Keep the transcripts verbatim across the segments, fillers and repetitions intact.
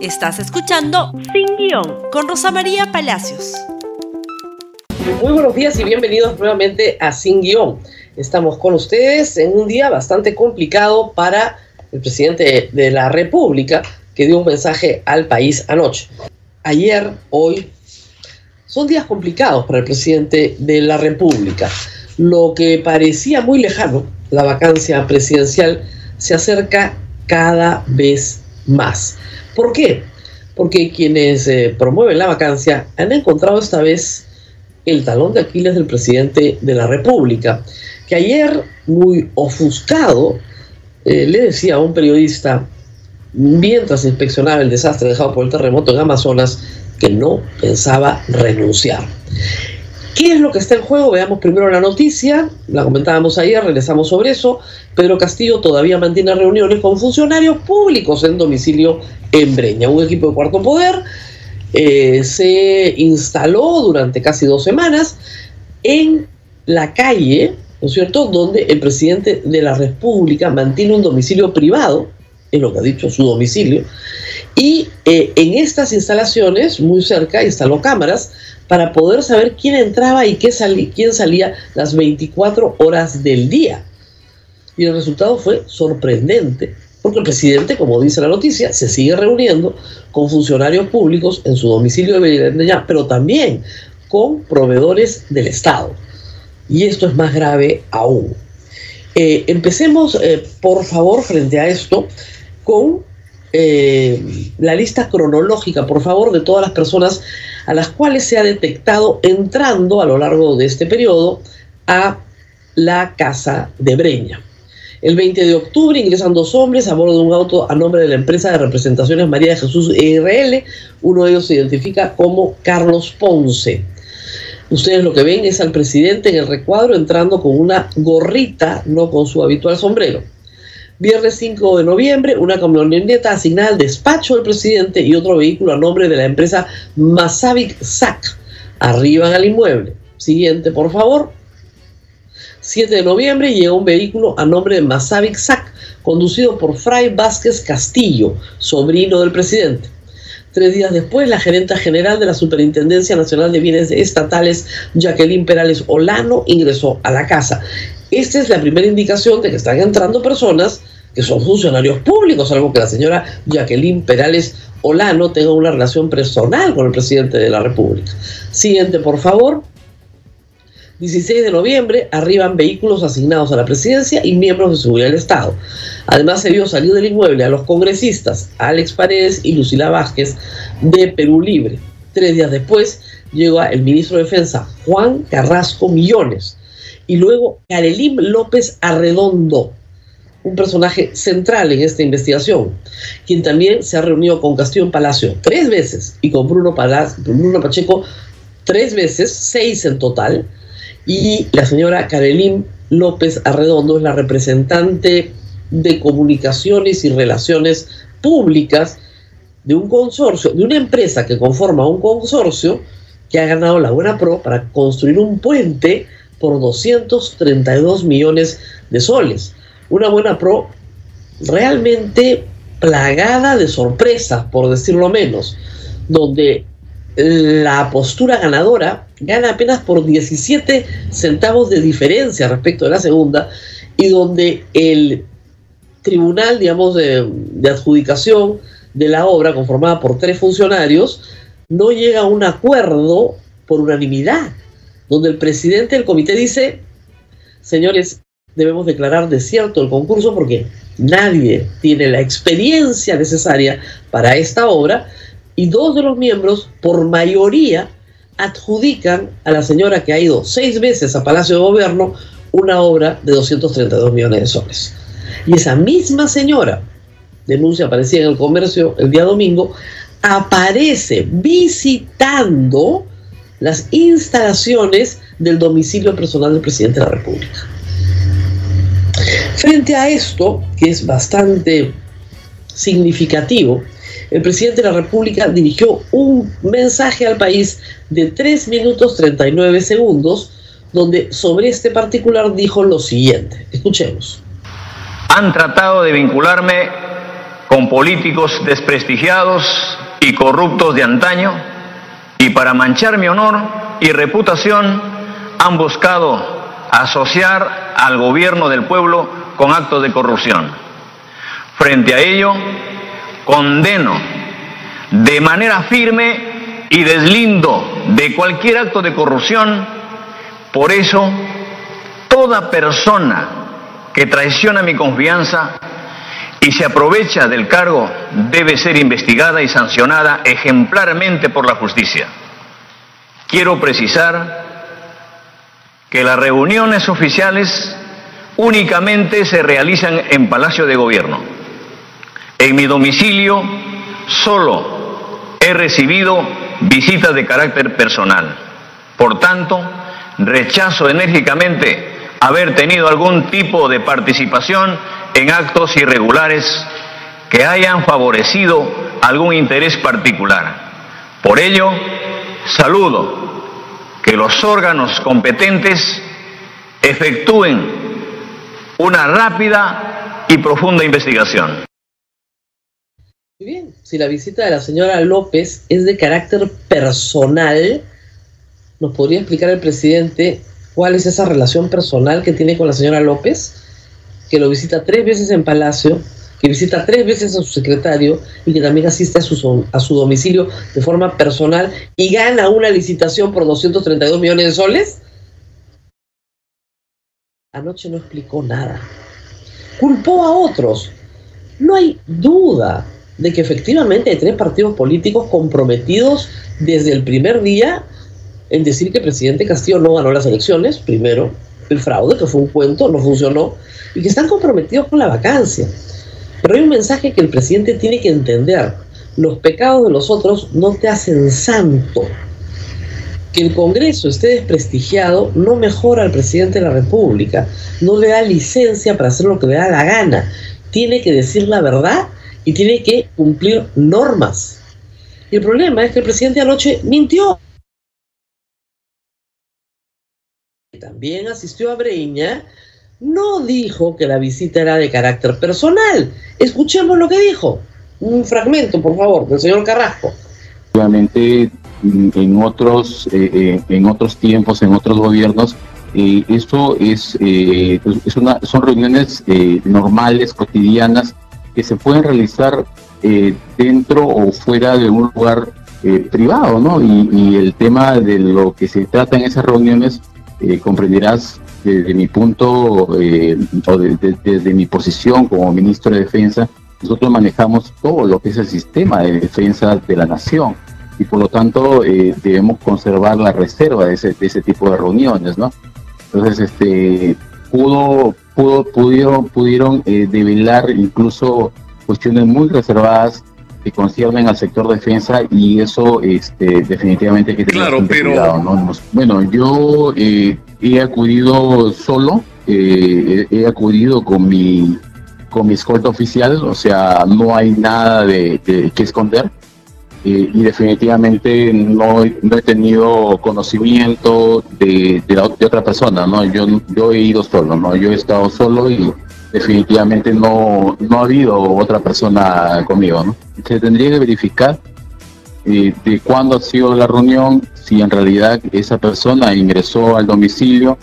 Estás escuchando Sin Guión con Rosa María Palacios. Muy buenos días y bienvenidos nuevamente a Sin Guión. Estamos con ustedes en un día bastante complicado para el presidente de la República, que dio un mensaje al país anoche. Ayer, hoy, son días complicados para el presidente de la República. Lo que parecía muy lejano, la vacancia presidencial, se acerca cada vez más. ¿Por qué? Porque quienes eh, promueven la vacancia han encontrado esta vez el talón de Aquiles del presidente de la República, que ayer, muy ofuscado, eh, le decía a un periodista, mientras inspeccionaba el desastre dejado por el terremoto en Amazonas, que no pensaba renunciar. ¿Qué es lo que está en juego? Veamos primero la noticia, la comentábamos ayer, regresamos sobre eso. Pedro Castillo todavía mantiene reuniones con funcionarios públicos en domicilio en Breña. Un equipo de Cuarto Poder eh, se instaló durante casi dos semanas en la calle, ¿no es cierto?, donde el presidente de la República mantiene un domicilio privado, es lo que ha dicho, su domicilio, y eh, en estas instalaciones, muy cerca, instaló cámaras para poder saber quién entraba y qué sali- quién salía las veinticuatro horas del día. Y el resultado fue sorprendente, porque el presidente, como dice la noticia, se sigue reuniendo con funcionarios públicos en su domicilio de Breña, pero también con proveedores del Estado. Y esto es más grave aún. Eh, empecemos, eh, por favor, frente a esto, con eh, la lista cronológica, por favor, de todas las personas a las cuales se ha detectado entrando a lo largo de este periodo a la casa de Breña. El veinte de octubre ingresan dos hombres a bordo de un auto a nombre de la empresa de representaciones María de Jesús E R L Uno de ellos se identifica como Carlos Ponce. Ustedes lo que ven es al presidente en el recuadro entrando con una gorrita, no con su habitual sombrero. Viernes cinco de noviembre, una camioneta asignada al despacho del presidente y otro vehículo a nombre de la empresa Mazavic S A C arriban al inmueble. Siguiente, por favor. siete de noviembre, llega un vehículo a nombre de Mazavic S A C, conducido por Fray Vázquez Castillo, sobrino del presidente. Tres días después, la gerenta general de la Superintendencia Nacional de Bienes Estatales, Jacqueline Perales Olano, ingresó a la casa. Esta es la primera indicación de que están entrando personas que son funcionarios públicos, salvo que la señora Jacqueline Perales Olano tenga una relación personal con el presidente de la República. Siguiente, por favor. dieciséis de noviembre, arriban vehículos asignados a la presidencia y miembros de seguridad del Estado. Además, se vio salir del inmueble a los congresistas Alex Paredes y Lucila Vázquez de Perú Libre. Tres días después, llega el ministro de Defensa, Juan Carrasco Millones, y luego Karelim López Arredondo, un personaje central en esta investigación, quien también se ha reunido con Castillo en Palacio tres veces y con Bruno, Palaz- Bruno Pacheco tres veces, seis en total. Y la señora Karelim López Arredondo es la representante de comunicaciones y relaciones públicas de un consorcio, de una empresa que conforma un consorcio que ha ganado la Buenapro para construir un puente por doscientos treinta y dos millones de soles. Una Buenapro realmente plagada de sorpresas, por decirlo menos, donde la postura ganadora gana apenas por diecisiete centavos de diferencia respecto de la segunda, y donde el tribunal, digamos, de, de adjudicación de la obra, conformada por tres funcionarios, no llega a un acuerdo por unanimidad, donde el presidente del comité dice: señores, debemos declarar desierto el concurso porque nadie tiene la experiencia necesaria para esta obra. Y dos de los miembros, por mayoría, adjudican a la señora que ha ido seis veces a Palacio de Gobierno una obra de doscientos treinta y dos millones de soles. Y esa misma señora, denuncia aparecida en El Comercio el día domingo, aparece visitando las instalaciones del domicilio personal del presidente de la República. Frente a esto, que es bastante significativo, el presidente de la República dirigió un mensaje al país de tres minutos treinta y nueve segundos, donde sobre este particular dijo lo siguiente. Escuchemos. Han tratado de vincularme con políticos desprestigiados y corruptos de antaño, y para manchar mi honor y reputación han buscado asociar al gobierno del pueblo con actos de corrupción. Frente a ello, condeno de manera firme y deslindo de cualquier acto de corrupción. Por eso, toda persona que traiciona mi confianza y se aprovecha del cargo debe ser investigada y sancionada ejemplarmente por la justicia. Quiero precisar que las reuniones oficiales únicamente se realizan en Palacio de Gobierno. En mi domicilio solo he recibido visitas de carácter personal. Por tanto, rechazo enérgicamente haber tenido algún tipo de participación en actos irregulares que hayan favorecido algún interés particular. Por ello, saludo que los órganos competentes efectúen una rápida y profunda investigación. Muy bien, si la visita de la señora López es de carácter personal, ¿nos podría explicar el presidente cuál es esa relación personal que tiene con la señora López, que lo visita tres veces en Palacio, que visita tres veces a su secretario y que también asiste a su, a su domicilio de forma personal y gana una licitación por doscientos treinta y dos millones de soles? Anoche no explicó nada. Culpó a otros. No hay duda de que efectivamente hay tres partidos políticos comprometidos desde el primer día en decir que el presidente Castillo no ganó las elecciones. Primero, el fraude, que fue un cuento, no funcionó, y que están comprometidos con la vacancia. Pero hay un mensaje que el presidente tiene que entender: los pecados de los otros no te hacen santo. Que el Congreso esté desprestigiado no mejora al presidente de la República, no le da licencia para hacer lo que le da la gana. Tiene que decir la verdad y tiene que cumplir normas. Y el problema es que el presidente anoche mintió. También asistió a Breña, no dijo que la visita era de carácter personal. Escuchemos lo que dijo. Un fragmento, por favor, del señor Carrasco. Obviamente, en otros, eh, en otros tiempos, en otros gobiernos, eh, esto es, eh, es una, son reuniones eh, normales, cotidianas, que se pueden realizar eh, dentro o fuera de un lugar eh, privado, ¿no? Y, y el tema de lo que se trata en esas reuniones, Eh, comprenderás desde mi punto eh, o de, de, desde mi posición como ministro de Defensa, nosotros manejamos todo lo que es el sistema de defensa de la nación y por lo tanto eh, debemos conservar la reserva de ese, de ese tipo de reuniones, ¿no? Entonces este pudo, pudo pudieron pudieron eh, develar incluso cuestiones muy reservadas que conciernen al sector defensa, y eso este, definitivamente hay que tener claro, pero... cuidado, ¿no? Bueno, yo eh, he acudido solo, eh, he acudido con mi con mi escolta oficial, o sea, no hay nada de, de que esconder, eh, y definitivamente no, no he tenido conocimiento de, de, la, de otra persona, ¿no? Yo, yo he ido solo, ¿no? Yo he estado solo y definitivamente no, no ha habido otra persona conmigo, ¿no? Se tendría que verificar eh, de cuándo ha sido la reunión, si en realidad esa persona ingresó al domicilio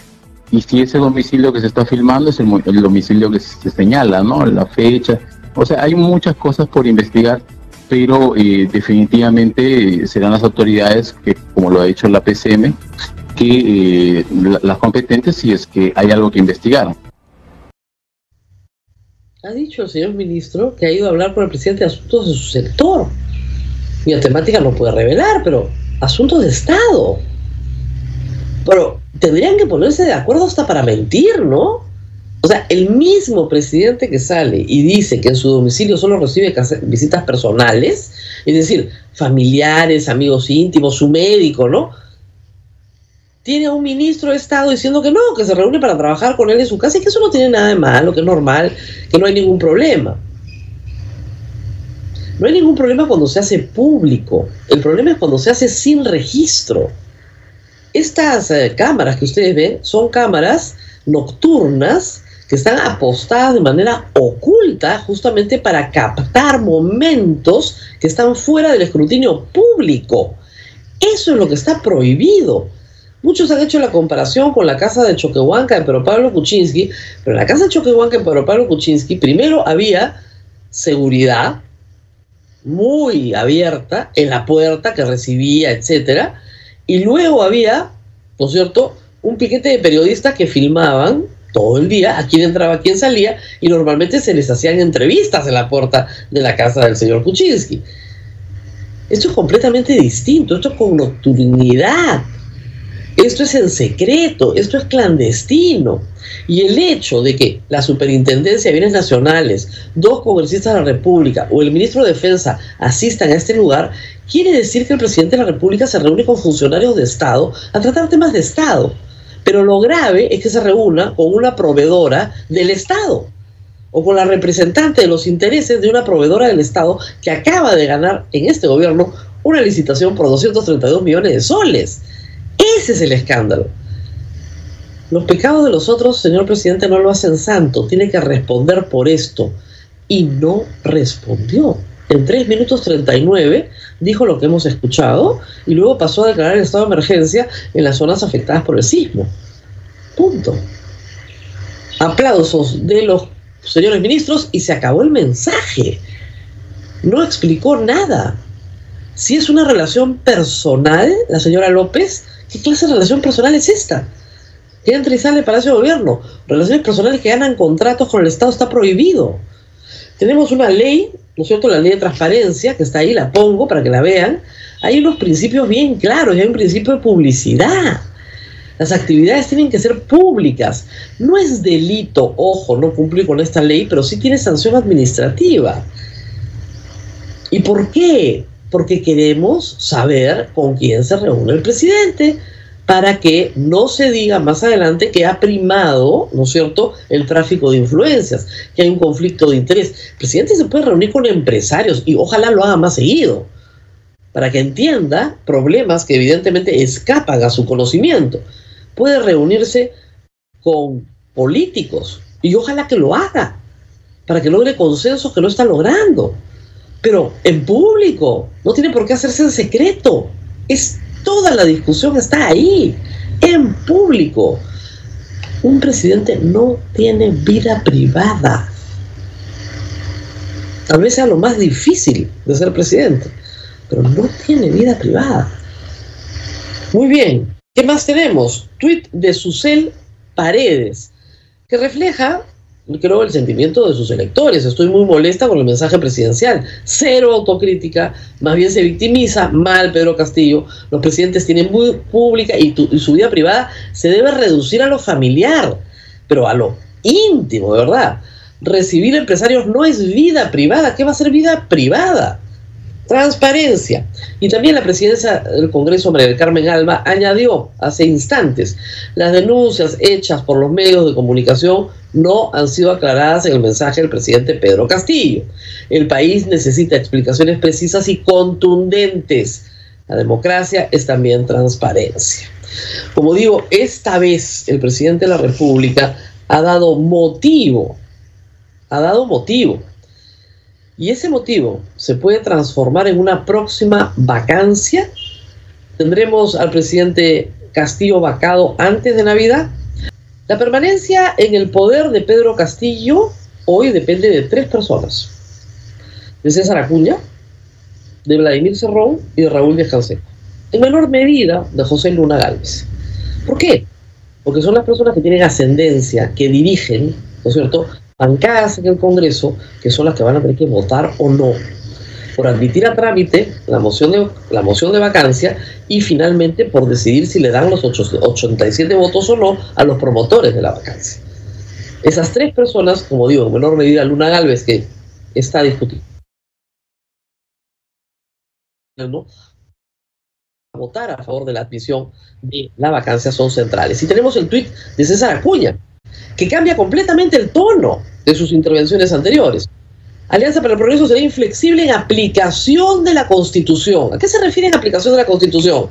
y si ese domicilio que se está filmando es el, el domicilio que se señala, ¿no? La fecha. O sea, hay muchas cosas por investigar, pero eh, definitivamente serán las autoridades, que como lo ha hecho la P C M, que eh, la, las competentes, si es que hay algo que investigar. Ha dicho el señor ministro que ha ido a hablar con el presidente de asuntos de su sector. Cuya temática no puede revelar, pero asuntos de Estado. Pero tendrían que ponerse de acuerdo hasta para mentir, ¿no? O sea, el mismo presidente que sale y dice que en su domicilio solo recibe visitas personales, es decir, familiares, amigos íntimos, su médico, ¿no? Tiene a un ministro de Estado diciendo que no, que se reúne para trabajar con él en su casa y que eso no tiene nada de malo, que es normal, que no hay ningún problema. No hay ningún problema cuando se hace público. El problema es cuando se hace sin registro. Estas eh, cámaras que ustedes ven son cámaras nocturnas que están apostadas de manera oculta justamente para captar momentos que están fuera del escrutinio público. Eso es lo que está prohibido. Muchos han hecho la comparación con la casa de Choquehuanca de Pedro Pablo Kuczynski, pero en la casa de Choquehuanca de Pedro Pablo Kuczynski primero había seguridad muy abierta en la puerta que recibía, etcétera, y luego había, ¿no es cierto?, un piquete de periodistas que filmaban todo el día, a quién entraba, a quién salía, y normalmente se les hacían entrevistas en la puerta de la casa del señor Kuczynski. Esto es completamente distinto, esto es con nocturnidad, esto es en secreto, esto es clandestino. Y el hecho de que la Superintendencia de Bienes Nacionales, dos congresistas de la República o el ministro de Defensa asistan a este lugar, quiere decir que el presidente de la República se reúne con funcionarios de Estado a tratar temas de Estado. Pero lo grave es que se reúna con una proveedora del Estado o con la representante de los intereses de una proveedora del Estado que acaba de ganar en este gobierno una licitación por doscientos treinta y dos millones de soles. Ese es el escándalo. Los pecados de los otros, señor presidente, no lo hacen santo. Tiene que responder por esto. Y no respondió. En tres minutos treinta y nueve dijo lo que hemos escuchado y luego pasó a declarar el estado de emergencia en las zonas afectadas por el sismo. Punto. Aplausos de los señores ministros y se acabó el mensaje. No explicó nada. Si es una relación personal, la señora López, ¿qué clase de relación personal es esta? Que entra y sale del Palacio de Gobierno. Relaciones personales que ganan contratos con el Estado está prohibido. Tenemos una ley, ¿no es cierto?, la ley de transparencia, que está ahí, la pongo para que la vean. Hay unos principios bien claros, y hay un principio de publicidad. Las actividades tienen que ser públicas. No es delito, ojo, no cumplir con esta ley, pero sí tiene sanción administrativa. ¿Y por qué? Porque queremos saber con quién se reúne el presidente, para que no se diga más adelante que ha primado, ¿no es cierto?, el tráfico de influencias, que hay un conflicto de interés. El presidente se puede reunir con empresarios y ojalá lo haga más seguido, para que entienda problemas que evidentemente escapan a su conocimiento. Puede reunirse con políticos y ojalá que lo haga, para que logre consensos que no está logrando. Pero en público, no tiene por qué hacerse en secreto. Es Toda la discusión está ahí, en público. Un presidente no tiene vida privada. Tal vez sea lo más difícil de ser presidente, pero no tiene vida privada. Muy bien, ¿qué más tenemos? Tuit de Susel Paredes, que refleja, creo, el sentimiento de sus electores. Estoy muy molesta con el mensaje presidencial. Cero autocrítica, más bien se victimiza. Mal, Pedro Castillo. Los presidentes tienen muy pública y, tu, y su vida privada se debe reducir a lo familiar, pero a lo íntimo, de verdad. Recibir empresarios no es vida privada. ¿Qué va a ser vida privada? Transparencia. Y también la presidencia del Congreso, María del Carmen Alva, añadió hace instantes: las denuncias hechas por los medios de comunicación no han sido aclaradas en el mensaje del presidente Pedro Castillo. El país necesita explicaciones precisas y contundentes. La democracia es también transparencia. Como digo, esta vez el presidente de la República ha dado motivo, ha dado motivo. Y ese motivo se puede transformar en una próxima vacancia. ¿Tendremos al presidente Castillo vacado antes de Navidad? La permanencia en el poder de Pedro Castillo hoy depende de tres personas: de César Acuña, de Vladimir Cerrón y de Raúl Diez Canseco. En menor medida de José Luna Gálvez. ¿Por qué? Porque son las personas que tienen ascendencia, que dirigen, ¿no es cierto?, bancadas en el Congreso, que son las que van a tener que votar o no por admitir a trámite la moción de, la moción de vacancia y finalmente por decidir si le dan los ochenta y siete votos o no a los promotores de la vacancia. Esas tres personas, como digo, en menor medida Luna Gálvez, que está discutiendo a votar a favor de la admisión de la vacancia, son centrales. Y tenemos el tuit de César Acuña, que cambia completamente el tono de sus intervenciones anteriores. Alianza para el Progreso será inflexible en aplicación de la Constitución. ¿A qué se refiere en aplicación de la Constitución?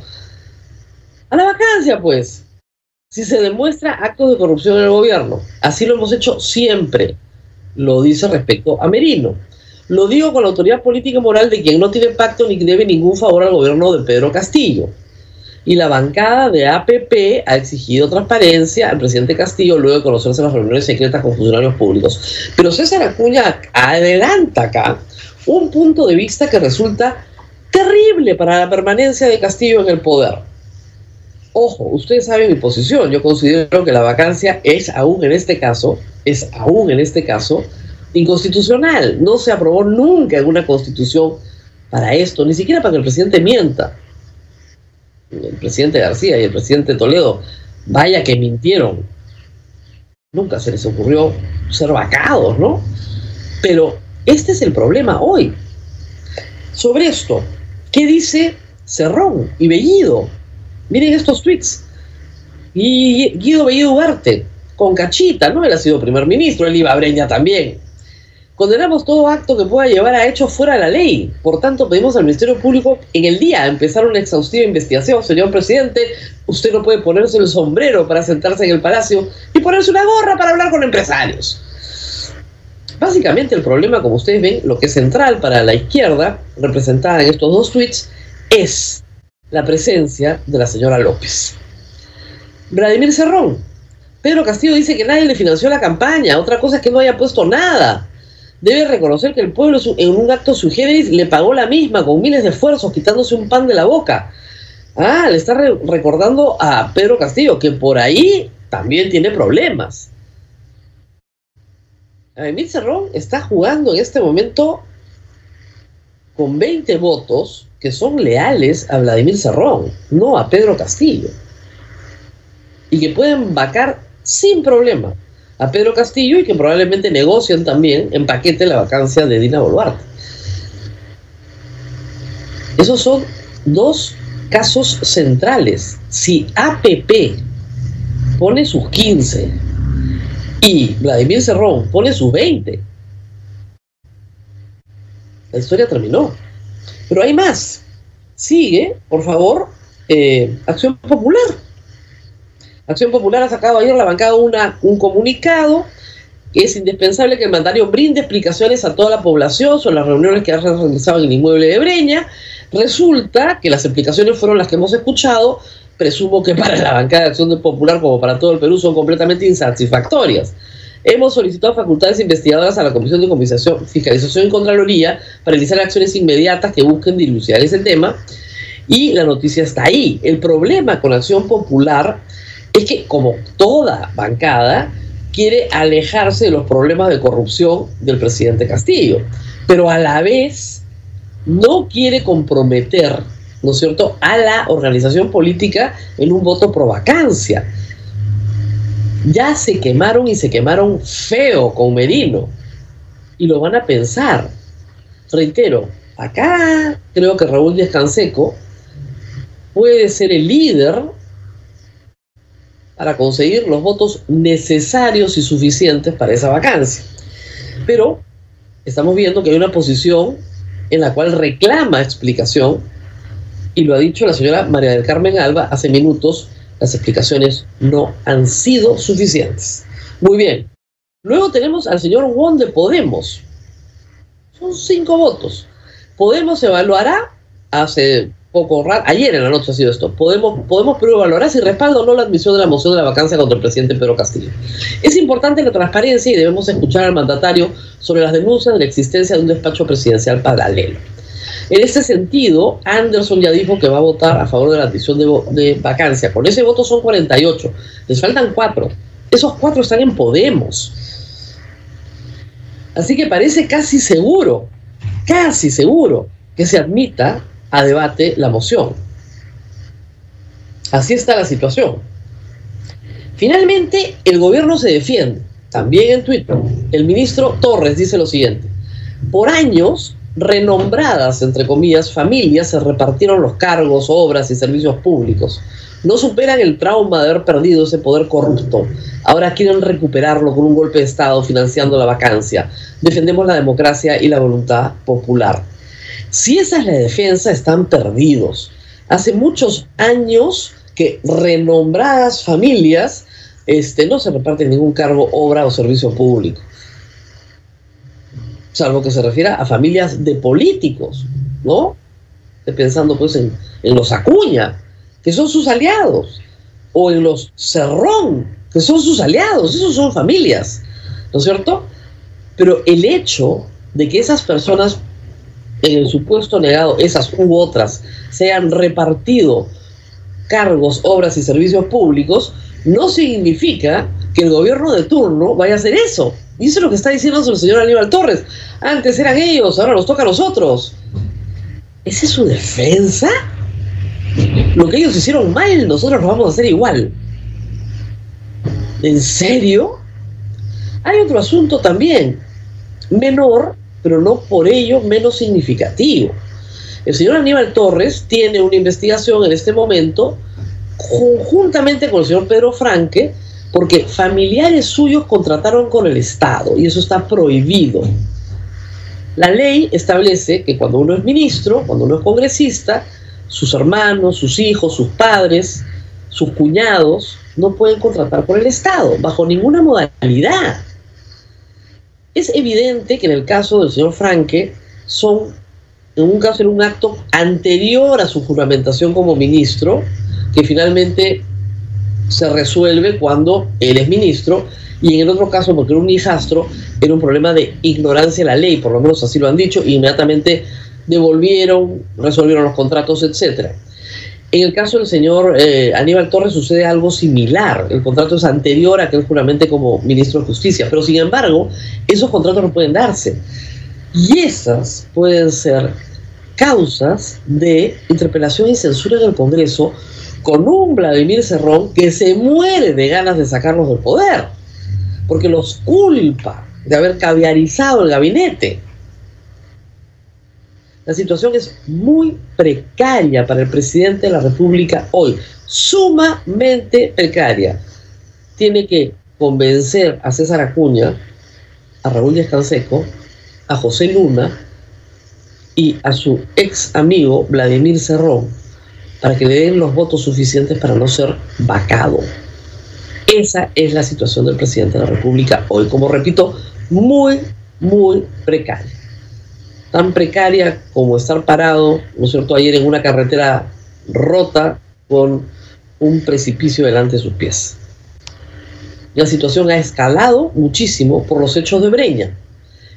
A la vacancia, pues. si se demuestra actos de corrupción en el gobierno. Así lo hemos hecho siempre, lo dice respecto a Merino. Lo digo con la autoridad política y moral de quien no tiene pacto ni debe ningún favor al gobierno de Pedro Castillo. Y la bancada de A P P ha exigido transparencia al presidente Castillo luego de conocerse las reuniones secretas con funcionarios públicos. Pero César Acuña adelanta acá un punto de vista que resulta terrible para la permanencia de Castillo en el poder. Ojo, ustedes saben mi posición. Yo considero que la vacancia es aún en este caso, es aún en este caso, inconstitucional. No se aprobó nunca alguna constitución para esto, ni siquiera para que el presidente mienta. El presidente García y el presidente Toledo, vaya que mintieron. Nunca se les ocurrió ser vacados, ¿no? Pero este es el problema hoy. Sobre esto, ¿qué dice Cerrón y Bellido? Miren estos tweets. Y Guido Bellido Ugarte, con cachita, ¿no? Él ha sido primer ministro, él iba a Breña también. Condenamos todo acto que pueda llevar a hechos fuera de la ley. Por tanto, pedimos al Ministerio Público en el día empezar una exhaustiva investigación. Señor presidente, usted no puede ponerse el sombrero para sentarse en el palacio y ponerse una gorra para hablar con empresarios. Básicamente el problema, como ustedes ven, lo que es central para la izquierda, representada en estos dos tweets, es la presencia de la señora López. Vladimir Cerrón. Pedro Castillo dice que nadie le financió la campaña. Otra cosa es que no haya puesto nada. Debe reconocer que el pueblo en un acto sui generis le pagó la misma con miles de esfuerzos, quitándose un pan de la boca. Ah, le está re recordando a Pedro Castillo que por ahí también tiene problemas. Vladimir Cerrón está jugando en este momento con veinte votos que son leales a Vladimir Cerrón, no a Pedro Castillo. Y que pueden vacar sin problema a Pedro Castillo y que probablemente negocian también en paquete la vacancia de Dina Boluarte. Esos son dos casos centrales. Si A P P pone sus quince y Vladimir Cerrón pone sus veinte, la historia terminó. Pero hay más. Sigue, por favor, eh, Acción Popular. Acción Popular ha sacado ayer la bancada una, un comunicado que es indispensable que el mandatario brinde explicaciones a toda la población sobre las reuniones que han realizado en el inmueble de Breña. Resulta que las explicaciones fueron las que hemos escuchado, presumo que para la bancada de Acción Popular como para todo el Perú son completamente insatisfactorias. Hemos solicitado facultades investigadoras a la Comisión de Fiscalización, Fiscalización y Contraloría para realizar acciones inmediatas que busquen dilucidar ese tema y la noticia está ahí. El problema con Acción Popular es que, como toda bancada, quiere alejarse de los problemas de corrupción del presidente Castillo, pero a la vez no quiere comprometer, ¿no es cierto?, a la organización política en un voto pro vacancia. Ya se quemaron y se quemaron feo con Merino y lo van a pensar. Reitero, acá creo que Raúl Diez Canseco puede ser el líder para conseguir los votos necesarios y suficientes para esa vacancia. Pero estamos viendo que hay una posición en la cual reclama explicación, y lo ha dicho la señora María del Carmen Alva hace minutos, las explicaciones no han sido suficientes. Muy bien, luego tenemos al señor Wong de Podemos. Son cinco votos. Podemos evaluará hace... poco raro, ayer en la noche ha sido esto, Podemos, Podemos Perú evaluará si respalda o no la admisión de la moción de la vacancia contra el presidente Pedro Castillo. Es importante la transparencia y debemos escuchar al mandatario sobre las denuncias de la existencia de un despacho presidencial paralelo. En ese sentido, Anderson ya dijo que va a votar a favor de la admisión de, de vacancia. Con ese voto son cuarenta y ocho, les faltan cuatro. Esos cuatro están en Podemos. Así que parece casi seguro, casi seguro que se admita a debate la moción. Así está la situación. Finalmente, el gobierno se defiende. También en Twitter, el ministro Torres dice lo siguiente: por años, renombradas, entre comillas, familias se repartieron los cargos, obras y servicios públicos. No superan el trauma de haber perdido ese poder corrupto. Ahora quieren recuperarlo con un golpe de Estado financiando la vacancia. Defendemos la democracia y la voluntad popular. Si esa es la defensa, están perdidos. Hace muchos años que renombradas familias este, no se reparten ningún cargo, obra o servicio público, salvo que se refiera a familias de políticos, ¿no? Pensando pues en, en los Acuña, que son sus aliados, o en los Cerrón, que son sus aliados, esos son familias, ¿no es cierto? Pero el hecho de que esas personas, en el supuesto negado, esas u otras, se han repartido cargos, obras y servicios públicos, no significa que el gobierno de turno vaya a hacer eso. Y eso es lo que está diciendo el señor Aníbal Torres. Antes eran ellos, ahora nos toca a nosotros. ¿Esa es su defensa? Lo que ellos hicieron mal, nosotros lo vamos a hacer igual. ¿En serio? Hay otro asunto también, menor, pero no por ello menos significativo. El señor Aníbal Torres tiene una investigación en este momento conjuntamente con el señor Pedro Franque, porque familiares suyos contrataron con el Estado y eso está prohibido. La ley establece que cuando uno es ministro, cuando uno es congresista, sus hermanos, sus hijos, sus padres, sus cuñados no pueden contratar por el Estado, bajo ninguna modalidad. Es evidente que en el caso del señor Franque, son, en un caso era un acto anterior a su juramentación como ministro, que finalmente se resuelve cuando él es ministro, y en el otro caso, porque era un hijastro, era un problema de ignorancia de la ley, por lo menos así lo han dicho, e inmediatamente devolvieron, resolvieron los contratos, etcétera. En el caso del señor eh, Aníbal Torres sucede algo similar. El contrato es anterior a que él juramente como ministro de Justicia, pero sin embargo, esos contratos no pueden darse. Y esas pueden ser causas de interpelación y censura en el Congreso con un Vladimir Cerrón que se muere de ganas de sacarlos del poder, porque los culpa de haber caviarizado el gabinete. La situación es muy precaria para el presidente de la República hoy, sumamente precaria. Tiene que convencer a César Acuña, a Raúl Diez Canseco, a José Luna y a su ex amigo Vladimir Cerrón para que le den los votos suficientes para no ser vacado. Esa es la situación del presidente de la República hoy, como repito, muy, muy precaria. Tan precaria como estar parado, ¿no es cierto?, ayer en una carretera rota con un precipicio delante de sus pies. La situación ha escalado muchísimo por los hechos de Breña,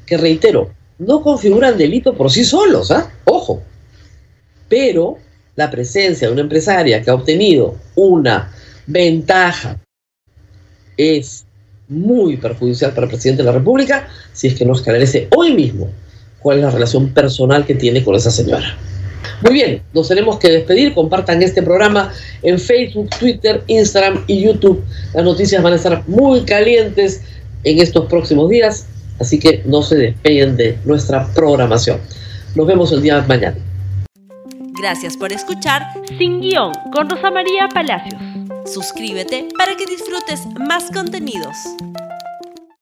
que reitero, no configuran delito por sí solos, ¿eh? Ojo, pero la presencia de una empresaria que ha obtenido una ventaja es muy perjudicial para el presidente de la República si es que no esclarece hoy mismo cuál es la relación personal que tiene con esa señora. Muy bien, nos tenemos que despedir. Compartan este programa en Facebook, Twitter, Instagram y YouTube. Las noticias van a estar muy calientes en estos próximos días, así que no se despeguen de nuestra programación. Nos vemos el día de mañana. Gracias por escuchar Sin Guión con Rosa María Palacios. Suscríbete para que disfrutes más contenidos.